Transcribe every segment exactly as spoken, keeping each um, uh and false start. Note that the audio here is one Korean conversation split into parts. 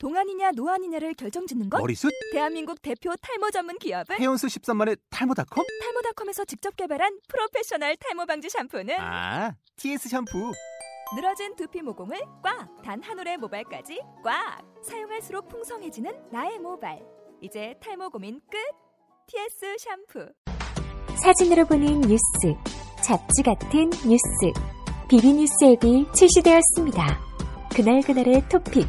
동안이냐 노안이냐를 결정짓는 것? 머리숱? 대한민국 대표 탈모 전문 기업은? 해온수 십삼만의 탈모닷컴? 탈모닷컴에서 직접 개발한 프로페셔널 탈모 방지 샴푸는? 아, 티 에스 샴푸! 늘어진 두피 모공을 꽉! 단 한 올의 모발까지 꽉! 사용할수록 풍성해지는 나의 모발! 이제 탈모 고민 끝! 티 에스 샴푸! 사진으로 보는 뉴스, 잡지 같은 뉴스, 비비뉴스 앱이 출시되었습니다. 그날그날의 토픽,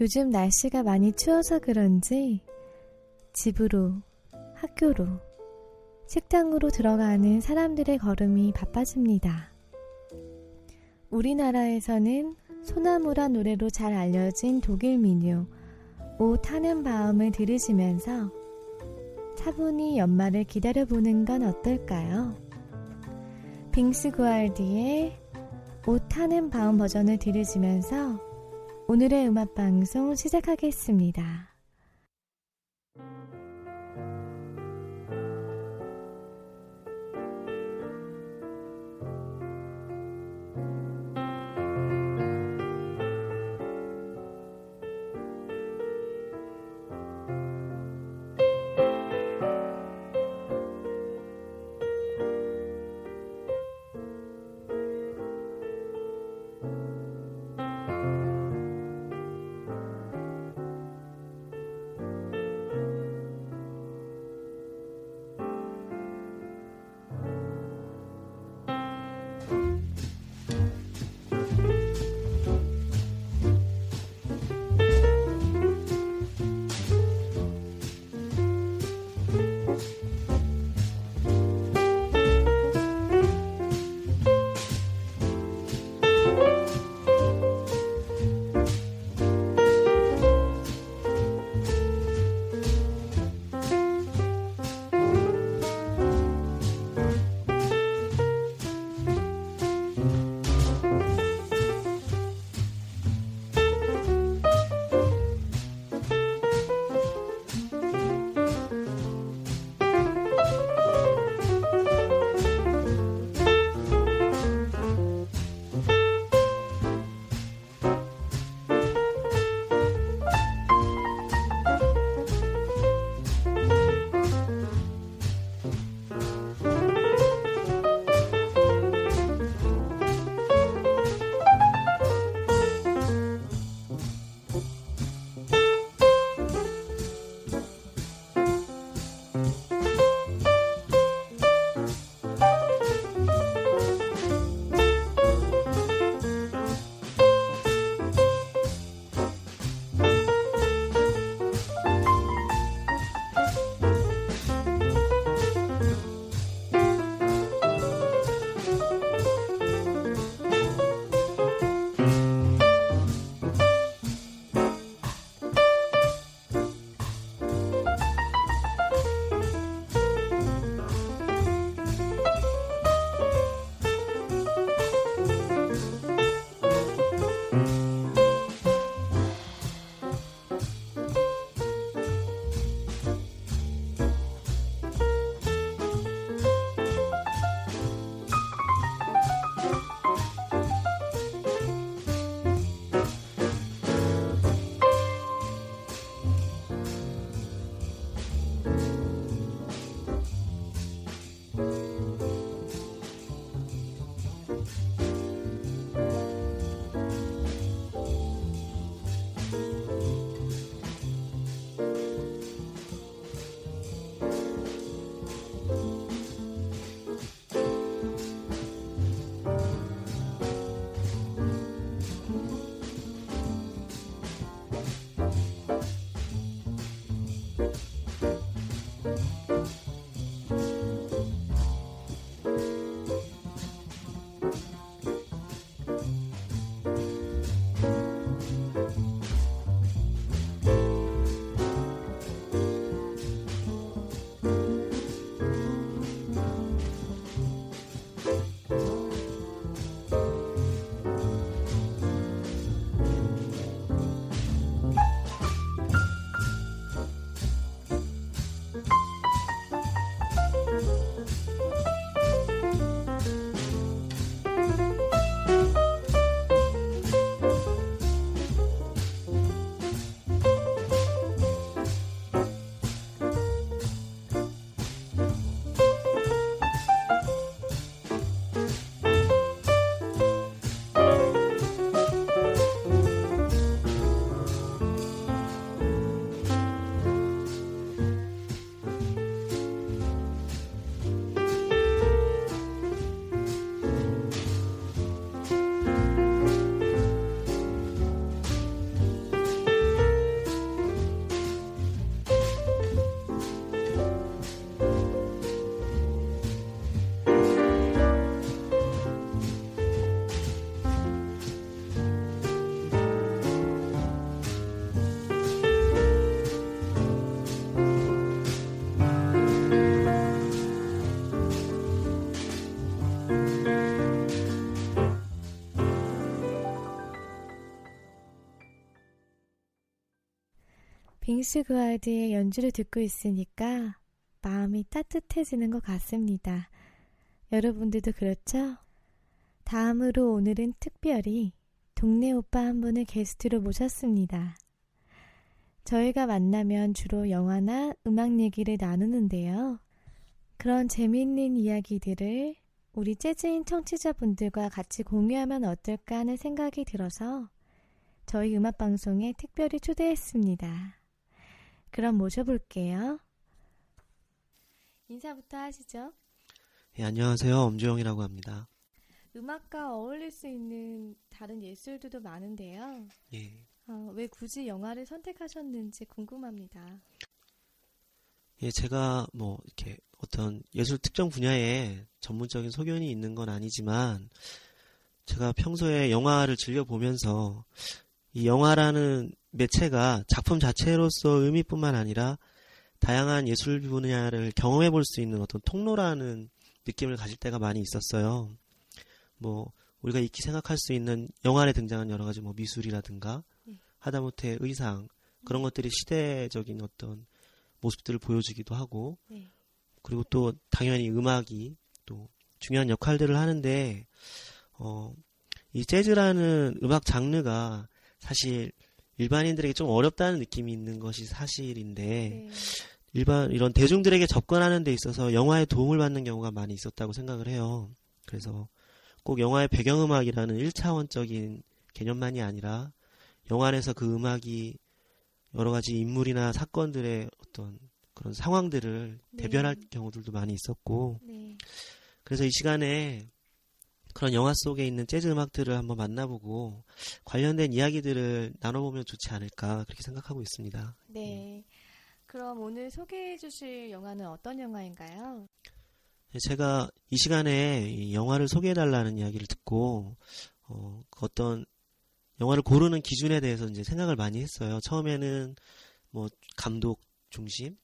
요즘 날씨가 많이 추워서 그런지 집으로, 학교로, 식당으로 들어가는 사람들의 걸음이 바빠집니다. 우리나라에서는 소나무란 노래로 잘 알려진 독일 민요 오 타넨바움을 들으시면서 차분히 연말을 기다려보는 건 어떨까요? 빙스 구알디의 오 타넨바움 버전을 들으시면서 오늘의 음악방송 시작하겠습니다. 빙스 그와드의 연주를 듣고 있으니까 마음이 따뜻해지는 것 같습니다. 여러분들도 그렇죠? 다음으로 오늘은 특별히 동네 오빠 한 분을 게스트로 모셨습니다. 저희가 만나면 주로 영화나 음악 얘기를 나누는데요. 그런 재미있는 이야기들을 우리 재즈인 청취자분들과 같이 공유하면 어떨까 하는 생각이 들어서 저희 음악방송에 특별히 초대했습니다. 그럼 모셔볼게요. 인사부터 하시죠. 예, 안녕하세요. 엄주영이라고 합니다. 음악과 어울릴 수 있는 다른 예술들도 많은데요. 예. 어, 왜 굳이 영화를 선택하셨는지 궁금합니다. 예, 제가 뭐 이렇게 어떤 예술 특정 분야에 전문적인 소견이 있는 건 아니지만 제가 평소에 영화를 즐겨보면서 이 영화라는 매체가 작품 자체로서 의미뿐만 아니라 다양한 예술 분야를 경험해볼 수 있는 어떤 통로라는 느낌을 가질 때가 많이 있었어요. 뭐 우리가 익히 생각할 수 있는 영화에 등장한 여러 가지 뭐 미술이라든가 하다못해 의상 그런 것들이 시대적인 어떤 모습들을 보여주기도 하고 그리고 또 당연히 음악이 또 중요한 역할들을 하는데 어, 이 재즈라는 음악 장르가 사실 일반인들에게 좀 어렵다는 느낌이 있는 것이 사실인데 네. 일반 이런 대중들에게 접근하는 데 있어서 영화에 도움을 받는 경우가 많이 있었다고 생각을 해요. 그래서 꼭 영화의 배경음악이라는 일 차원적인 개념만이 아니라 영화 안에서 그 음악이 여러 가지 인물이나 사건들의 어떤 그런 상황들을 네. 대변할 경우들도 많이 있었고 네. 그래서 이 시간에 그런 영화 속에 있는 재즈 음악들을 한번 만나보고 관련된 이야기들을 나눠보면 좋지 않을까 그렇게 생각하고 있습니다. 네. 음. 그럼 오늘 소개해 주실 영화는 어떤 영화인가요? 제가 이 시간에 이 영화를 소개해달라는 이야기를 듣고 어, 그 어떤 영화를 고르는 기준에 대해서 이제 생각을 많이 했어요. 처음에는 뭐 감독 중심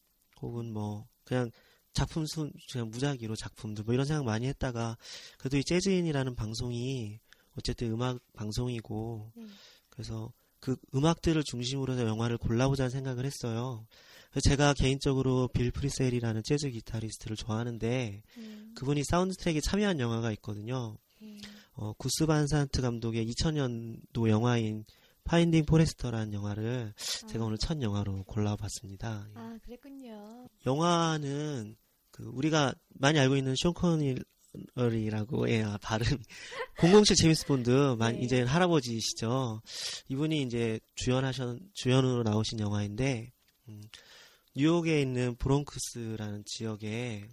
혹은 뭐 그냥 작품 순 그냥 무작위로 작품들 뭐 이런 생각 많이 했다가 그래도 이 재즈인이라는 방송이 어쨌든 음악 방송이고 네. 그래서 그 음악들을 중심으로 해서 영화를 골라보자는 생각을 했어요. 그래서 제가 개인적으로 빌 프리셀이라는 재즈 기타리스트를 좋아하는데 음. 그분이 사운드 트랙에 참여한 영화가 있거든요. 음. 어, 구스 반산트 감독의 이천 년도 영화인 파인딩 포레스터라는 영화를 아. 제가 오늘 첫 영화로 골라봤습니다. 아, 그랬군요. 영화는 그 우리가 많이 알고 있는 숀 코너리라고 예, 아, 발음 공공칠 제임스 본드 만 네. 이제 할아버지시죠. 이분이 이제 주연하셨 주연으로 나오신 영화인데 음, 뉴욕에 있는 브롱크스라는 지역에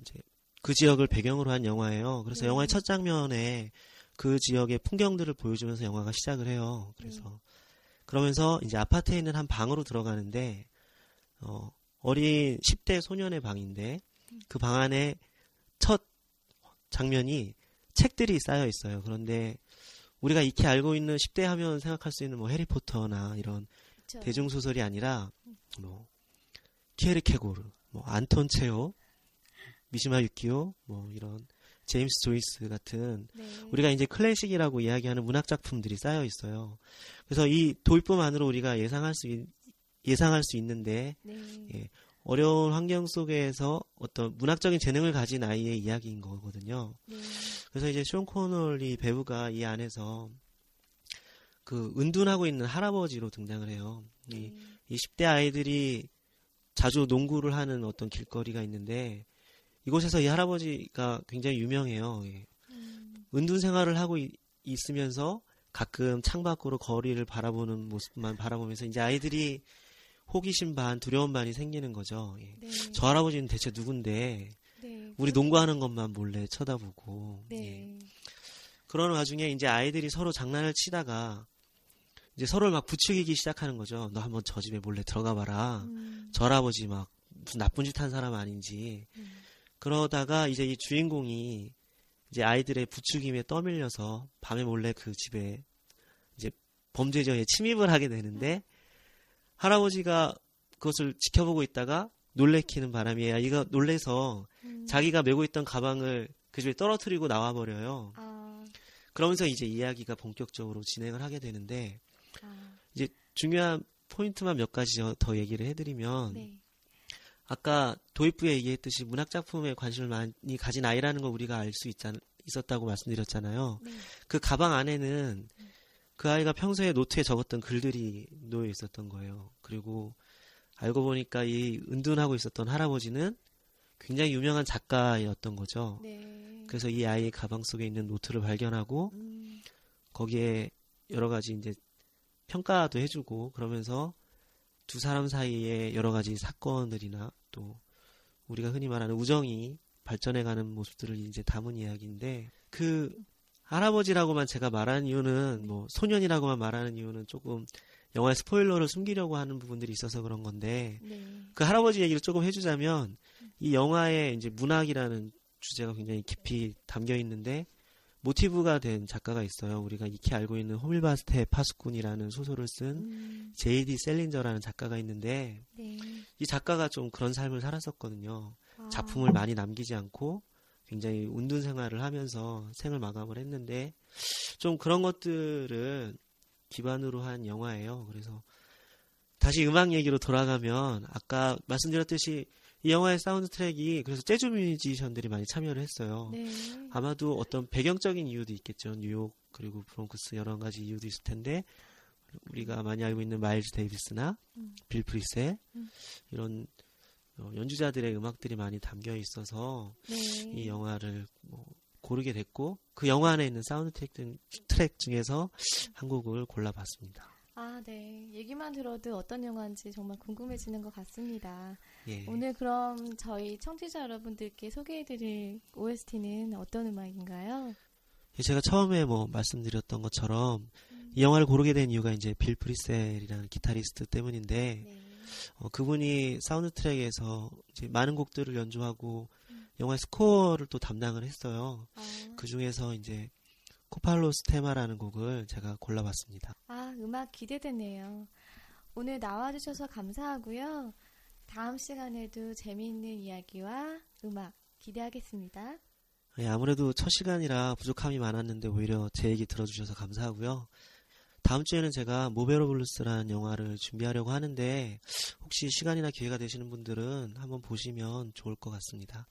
이제 그 지역을 배경으로 한 영화예요. 그래서 네. 영화의 첫 장면에 그 지역의 풍경들을 보여주면서 영화가 시작을 해요. 그래서 음. 그러면서 이제 아파트에 있는 한 방으로 들어가는데 어, 어린 십 대 소년의 방인데 음. 그 방 안에 첫 장면이 책들이 쌓여 있어요. 그런데 우리가 익히 알고 있는 십 대 하면 생각할 수 있는 뭐 해리포터나 이런 그쵸. 대중소설이 아니라 뭐 키에르케고르, 뭐 안톤 체호, 미시마 유키오 뭐 이런 제임스 조이스 같은 네. 우리가 이제 클래식이라고 이야기하는 문학 작품들이 쌓여 있어요. 그래서 이 도입부만으로 우리가 예상할 수 있, 예상할 수 있는데 네. 예, 어려운 환경 속에서 어떤 문학적인 재능을 가진 아이의 이야기인 거거든요. 네. 그래서 이제 숀 코너리 배우가 이 안에서 그 은둔하고 있는 할아버지로 등장을 해요. 네. 이 십 대 아이들이 자주 농구를 하는 어떤 길거리가 있는데 이곳에서 이 할아버지가 굉장히 유명해요. 예. 음. 은둔 생활을 하고 이, 있으면서 가끔 창밖으로 거리를 바라보는 모습만 바라보면서 이제 아이들이 호기심 반 두려움 반이 생기는 거죠. 예. 네. 저 할아버지는 대체 누군데 네. 우리 농구하는 것만 몰래 쳐다보고 네. 예. 그런 와중에 이제 아이들이 서로 장난을 치다가 이제 서로를 막 부추기기 시작하는 거죠. 너 한번 저 집에 몰래 들어가 봐라. 음. 저 할아버지 막 무슨 나쁜 짓 한 사람 아닌지 음. 그러다가 이제 이 주인공이 이제 아이들의 부추김에 떠밀려서 밤에 몰래 그 집에 이제 범죄자에 침입을 하게 되는데 할아버지가 그것을 지켜보고 있다가 놀래키는 바람에 아이가 놀래서 음. 자기가 메고 있던 가방을 그 집에 떨어뜨리고 나와버려요. 아. 그러면서 이제 이야기가 본격적으로 진행을 하게 되는데 아. 이제 중요한 포인트만 몇 가지 더 얘기를 해드리면 네. 아까 도입부에 얘기했듯이 문학작품에 관심을 많이 가진 아이라는 걸 우리가 알 수 있었다고 말씀드렸잖아요. 네. 그 가방 안에는 그 아이가 평소에 노트에 적었던 글들이 놓여 있었던 거예요. 그리고 알고 보니까 이 은둔하고 있었던 할아버지는 굉장히 유명한 작가였던 거죠. 네. 그래서 이 아이의 가방 속에 있는 노트를 발견하고 음. 거기에 여러 가지 이제 평가도 해주고 그러면서 두 사람 사이에 여러 가지 사건들이나 또 우리가 흔히 말하는 우정이 발전해가는 모습들을 이제 담은 이야기인데 그 할아버지라고만 제가 말하는 이유는 뭐 소년이라고만 말하는 이유는 조금 영화의 스포일러를 숨기려고 하는 부분들이 있어서 그런 건데 네. 그 할아버지 얘기를 조금 해주자면 이 영화에 이제 문학이라는 주제가 굉장히 깊이 담겨 있는데 모티브가 된 작가가 있어요. 우리가 익히 알고 있는 호밀바스테의 파수꾼이라는 소설을 쓴 음. 제이디 셀린저라는 작가가 있는데 네. 이 작가가 좀 그런 삶을 살았었거든요. 아. 작품을 많이 남기지 않고 굉장히 운둔 생활을 하면서 생을 마감을 했는데 좀 그런 것들을 기반으로 한 영화예요. 그래서 다시 음악 얘기로 돌아가면 아까 말씀드렸듯이 이 영화의 사운드 트랙이 그래서 재즈 뮤지션들이 많이 참여를 했어요. 네. 아마도 어떤 배경적인 이유도 있겠죠. 뉴욕 그리고 브롱크스 여러 가지 이유도 있을 텐데 우리가 많이 알고 있는 마일스 데이비스나 음. 빌 프리셀 음. 이런 연주자들의 음악들이 많이 담겨 있어서 네. 이 영화를 뭐 고르게 됐고 그 영화 안에 있는 사운드 트랙, 등, 트랙 중에서 한 곡을 골라봤습니다. 아, 네. 얘기만 들어도 어떤 영화인지 정말 궁금해지는 것 같습니다. 예. 오늘 그럼 저희 청취자 여러분들께 소개해드릴 오에스티는 어떤 음악인가요? 예, 제가 처음에 뭐 말씀드렸던 것처럼 음. 이 영화를 고르게 된 이유가 이제 빌 프리셀이라는 기타리스트 때문인데 네. 어, 그분이 사운드 트랙에서 이제 많은 곡들을 연주하고 음. 영화의 스코어를 또 담당을 했어요. 아. 그 중에서 이제 코팔로스 테마라는 곡을 제가 골라봤습니다. 아, 음악 기대되네요. 오늘 나와주셔서 감사하고요. 다음 시간에도 재미있는 이야기와 음악 기대하겠습니다. 예, 아무래도 첫 시간이라 부족함이 많았는데 오히려 제 얘기 들어주셔서 감사하고요. 다음 주에는 제가 모베로 블루스라는 영화를 준비하려고 하는데 혹시 시간이나 기회가 되시는 분들은 한번 보시면 좋을 것 같습니다.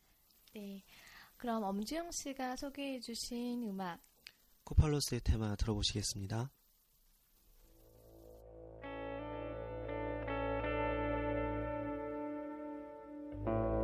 네, 그럼 엄주영 씨가 소개해 주신 음악 코팔로스의 테마 들어보시겠습니다. Thank you.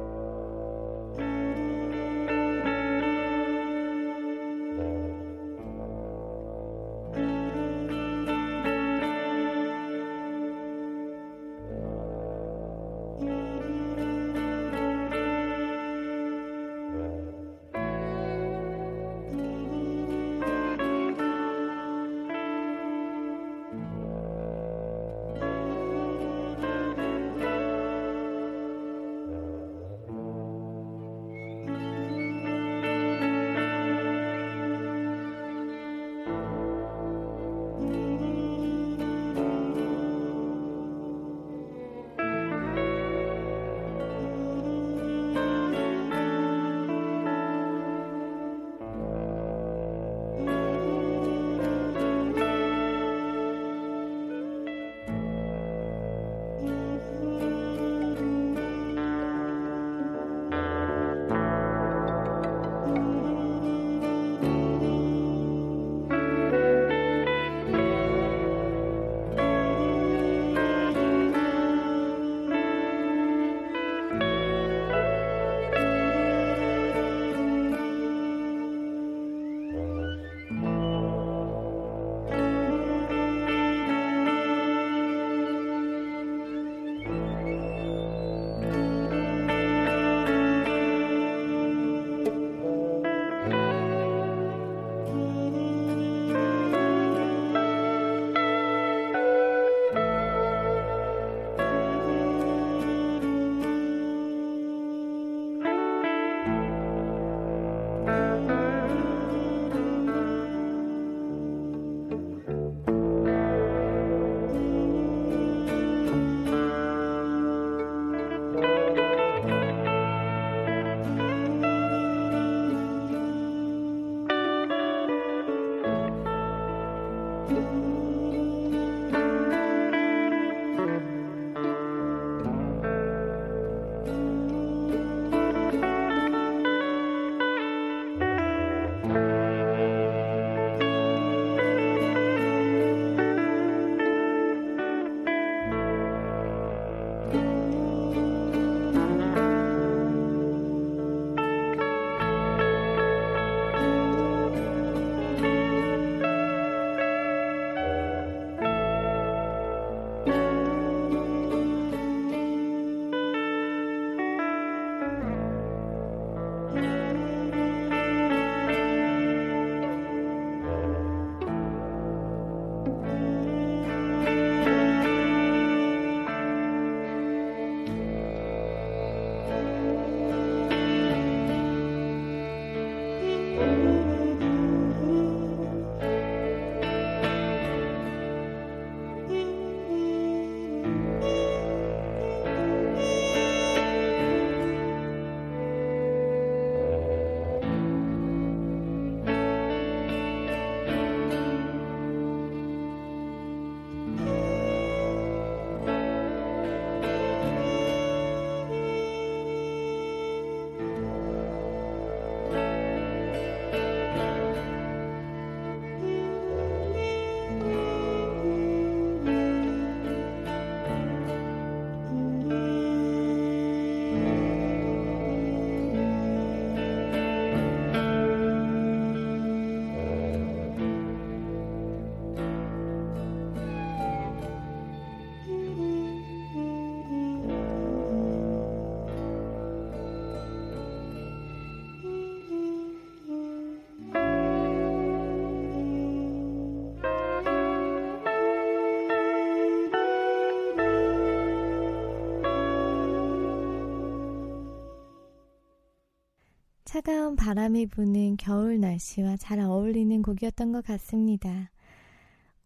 차가운 바람이 부는 겨울 날씨와 잘 어울리는 곡이었던 것 같습니다.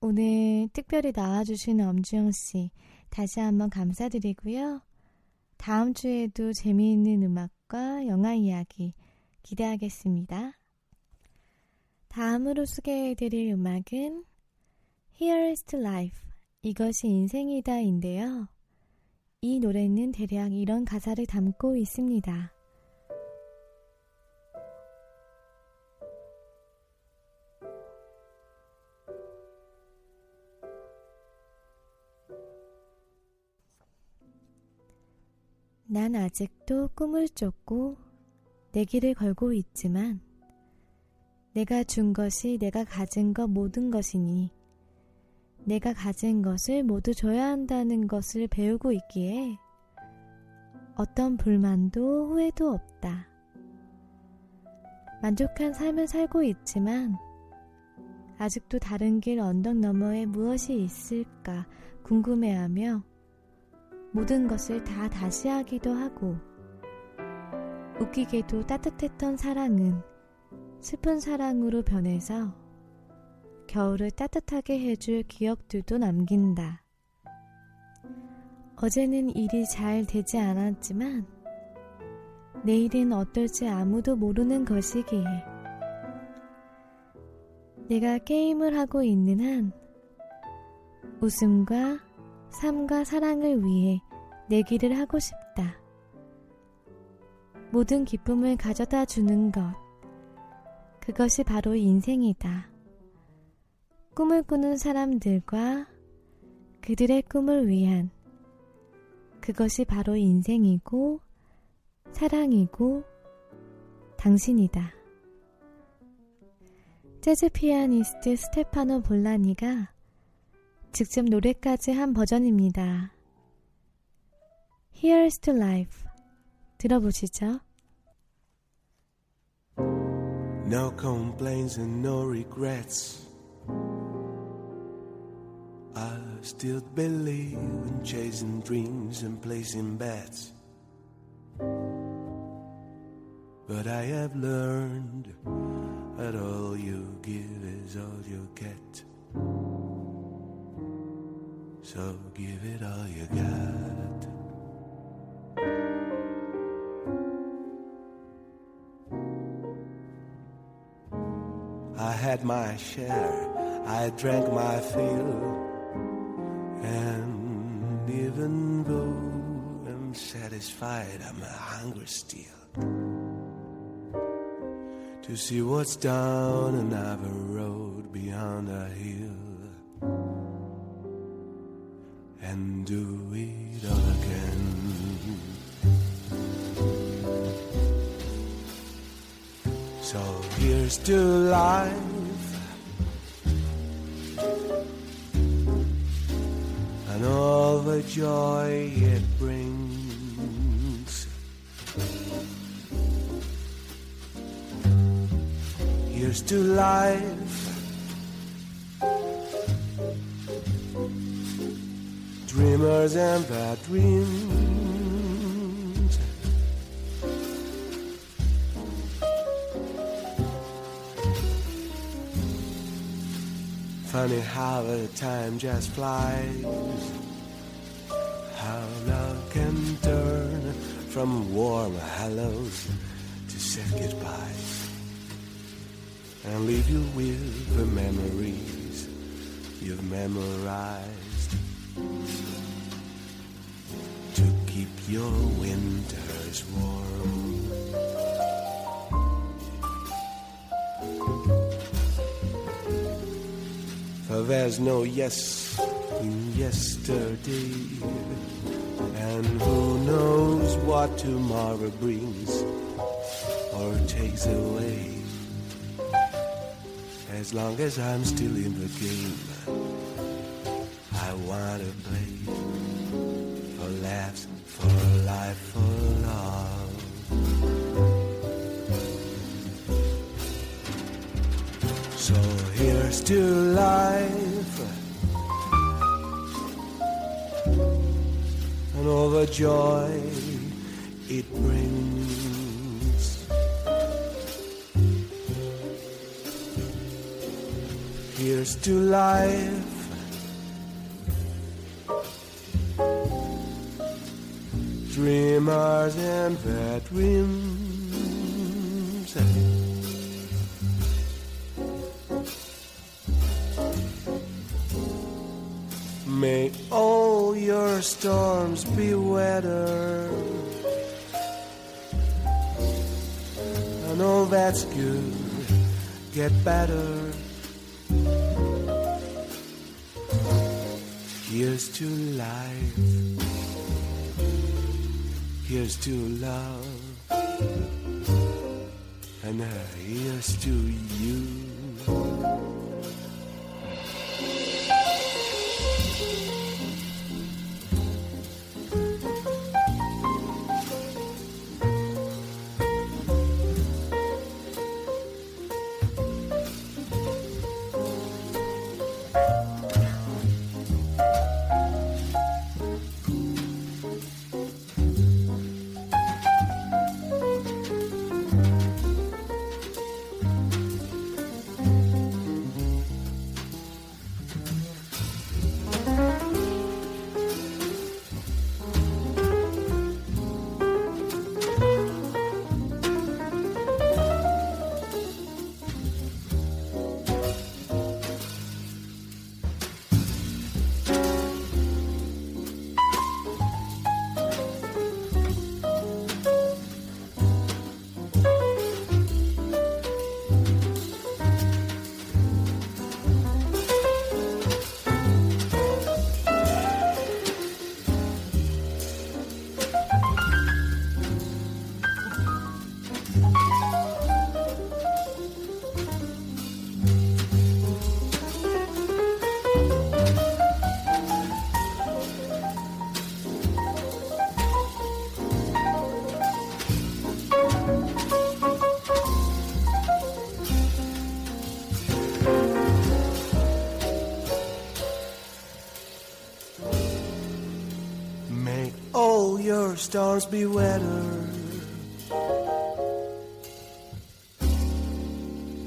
오늘 특별히 나와주신 엄주영 씨 다시 한번 감사드리고요. 다음 주에도 재미있는 음악과 영화 이야기 기대하겠습니다. 다음으로 소개해드릴 음악은 Here's to life, 이것이 인생이다 인데요. 이 노래는 대략 이런 가사를 담고 있습니다. 난 아직도 꿈을 쫓고 내 길을 걸고 있지만 내가 준 것이 내가 가진 것 모든 것이니 내가 가진 것을 모두 줘야 한다는 것을 배우고 있기에 어떤 불만도 후회도 없다. 만족한 삶을 살고 있지만 아직도 다른 길 언덕 너머에 무엇이 있을까 궁금해하며 모든 것을 다 다시 하기도 하고 웃기게도 따뜻했던 사랑은 슬픈 사랑으로 변해서 겨울을 따뜻하게 해줄 기억들도 남긴다. 어제는 일이 잘 되지 않았지만 내일은 어떨지 아무도 모르는 것이기에 내가 게임을 하고 있는 한 웃음과 삶과 사랑을 위해 내기를 하고 싶다. 모든 기쁨을 가져다 주는 것, 그것이 바로 인생이다. 꿈을 꾸는 사람들과 그들의 꿈을 위한, 그것이 바로 인생이고 사랑이고 당신이다. 재즈 피아니스트 스테파노 볼라니가 직접 노래까지 한 버전입니다. Here's to life. 들어보시죠. No complaints and no regrets. I still believe in chasing dreams and placing bets. But I have learned that all you give is all you get. So give it all you got. I had my share, I drank my fill, and even though I'm satisfied, I'm hungry still to see what's down another road beyond a hill and do it all again. So here's to life. And all the joy it brings. Here's to life. Dreamers and their dreams. Funny how the time just flies. How love can turn from warm hellos to sad goodbyes, and leave you with the memories you've memorized to keep your winters warm. There's no yes in yesterday, and who knows what tomorrow brings or takes away. As long as I'm still in the game, I want to play for laughs, for life, for love. So here's to life, and all the joy it brings. Here's to life. Dreamers and bad dreams. May all your storms be weathered, and all that's good get better. Here's to life. Here's to love, and here's to you. Storms be weathered,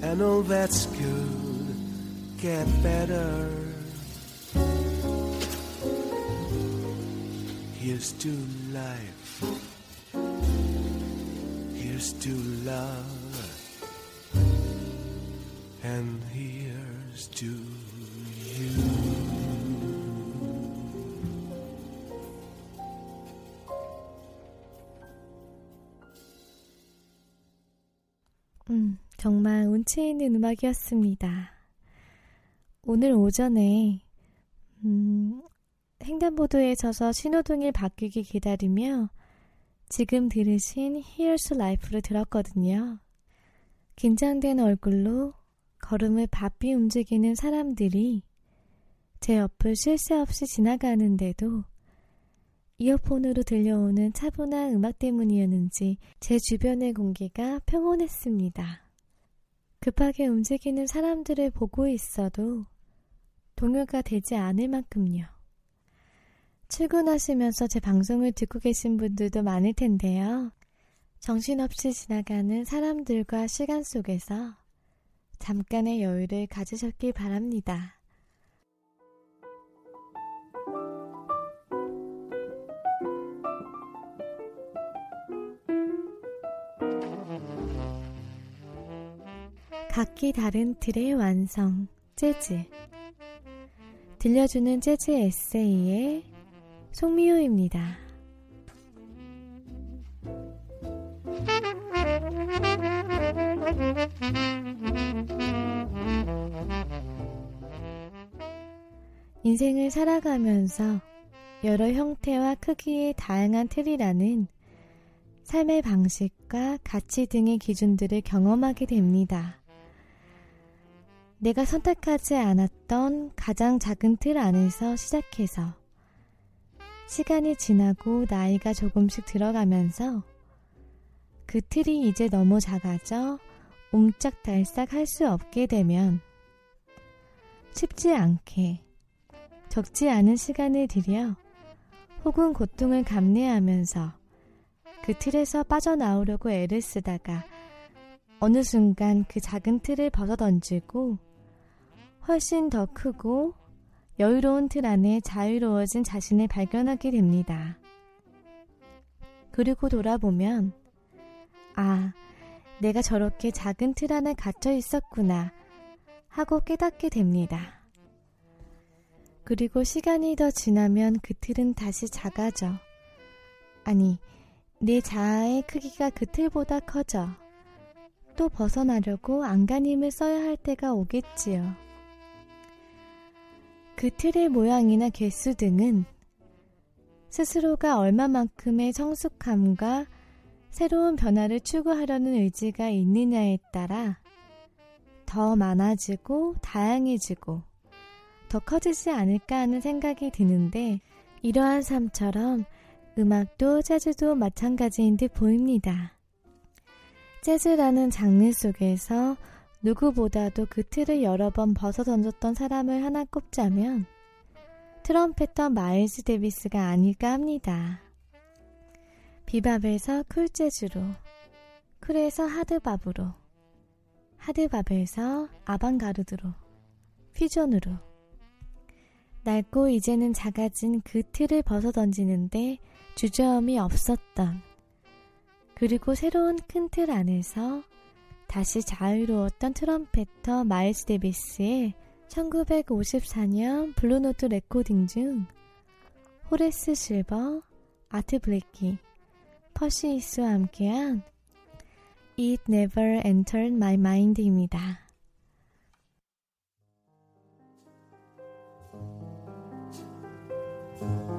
and all that's good get better. Here's to life, here's to love, and here's to you. 정말 운치 있는 음악이었습니다. 오늘 오전에 음, 횡단보도에 서서 신호등이 바뀌기 기다리며 지금 들으신 Here's Life를 들었거든요. 긴장된 얼굴로 걸음을 바삐 움직이는 사람들이 제 옆을 쉴 새 없이 지나가는데도 이어폰으로 들려오는 차분한 음악 때문이었는지 제 주변의 공기가 평온했습니다. 급하게 움직이는 사람들을 보고 있어도 동요가 되지 않을 만큼요. 출근하시면서 제 방송을 듣고 계신 분들도 많을 텐데요. 정신없이 지나가는 사람들과 시간 속에서 잠깐의 여유를 가지셨길 바랍니다. 각기 다른 틀의 완성, 재즈 들려주는 재즈 에세이의 송미호입니다. 인생을 살아가면서 여러 형태와 크기의 다양한 틀이라는 삶의 방식과 가치 등의 기준들을 경험하게 됩니다. 내가 선택하지 않았던 가장 작은 틀 안에서 시작해서 시간이 지나고 나이가 조금씩 들어가면서 그 틀이 이제 너무 작아져 옴짝달싹 할 수 없게 되면 쉽지 않게 적지 않은 시간을 들여 혹은 고통을 감내하면서 그 틀에서 빠져나오려고 애를 쓰다가 어느 순간 그 작은 틀을 벗어던지고 훨씬 더 크고 여유로운 틀 안에 자유로워진 자신을 발견하게 됩니다. 그리고 돌아보면 아, 내가 저렇게 작은 틀 안에 갇혀 있었구나 하고 깨닫게 됩니다. 그리고 시간이 더 지나면 그 틀은 다시 작아져. 아니, 내 자아의 크기가 그 틀보다 커져. 또 벗어나려고 안간힘을 써야 할 때가 오겠지요. 그 틀의 모양이나 개수 등은 스스로가 얼마만큼의 성숙함과 새로운 변화를 추구하려는 의지가 있느냐에 따라 더 많아지고 다양해지고 더 커지지 않을까 하는 생각이 드는데, 이러한 삶처럼 음악도 재즈도 마찬가지인 듯 보입니다. 재즈라는 장르 속에서 누구보다도 그 틀을 여러 번 벗어던졌던 사람을 하나 꼽자면 트럼펫던 마일스 데비스가 아닐까 합니다. 비밥에서 쿨 재즈로, 쿨에서 하드밥으로, 하드밥에서 아방가르드로, 퓨전으로 낡고 이제는 작아진 그 틀을 벗어던지는데 주저함이 없었던, 그리고 새로운 큰 틀 안에서 다시 자유로웠던 트럼펫터 마일스 데비스의 천구백오십사 년 블루노트 레코딩 중 호레스 실버, 아트 블레이키, 퍼시 이스와 함께한 It Never Entered My Mind입니다. Thank you.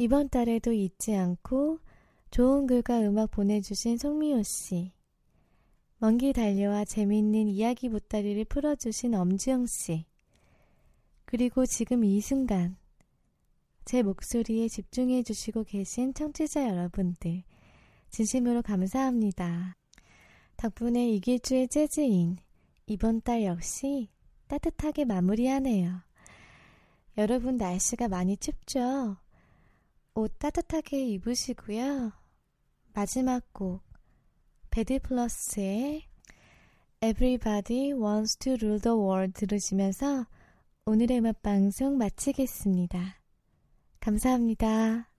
이번 달에도 잊지 않고 좋은 글과 음악 보내주신 송미호씨, 먼 길 달려와 재미있는 이야기 보따리를 풀어주신 엄주영씨, 그리고 지금 이 순간 제 목소리에 집중해주시고 계신 청취자 여러분들, 진심으로 감사합니다. 덕분에 이길주의 재즈인 이번 달 역시 따뜻하게 마무리하네요. 여러분 날씨가 많이 춥죠? 옷 따뜻하게 입으시고요. 마지막 곡 배드 플러스의 Everybody Wants to Rule the World 들으시면서 오늘의 음악방송 마치겠습니다. 감사합니다.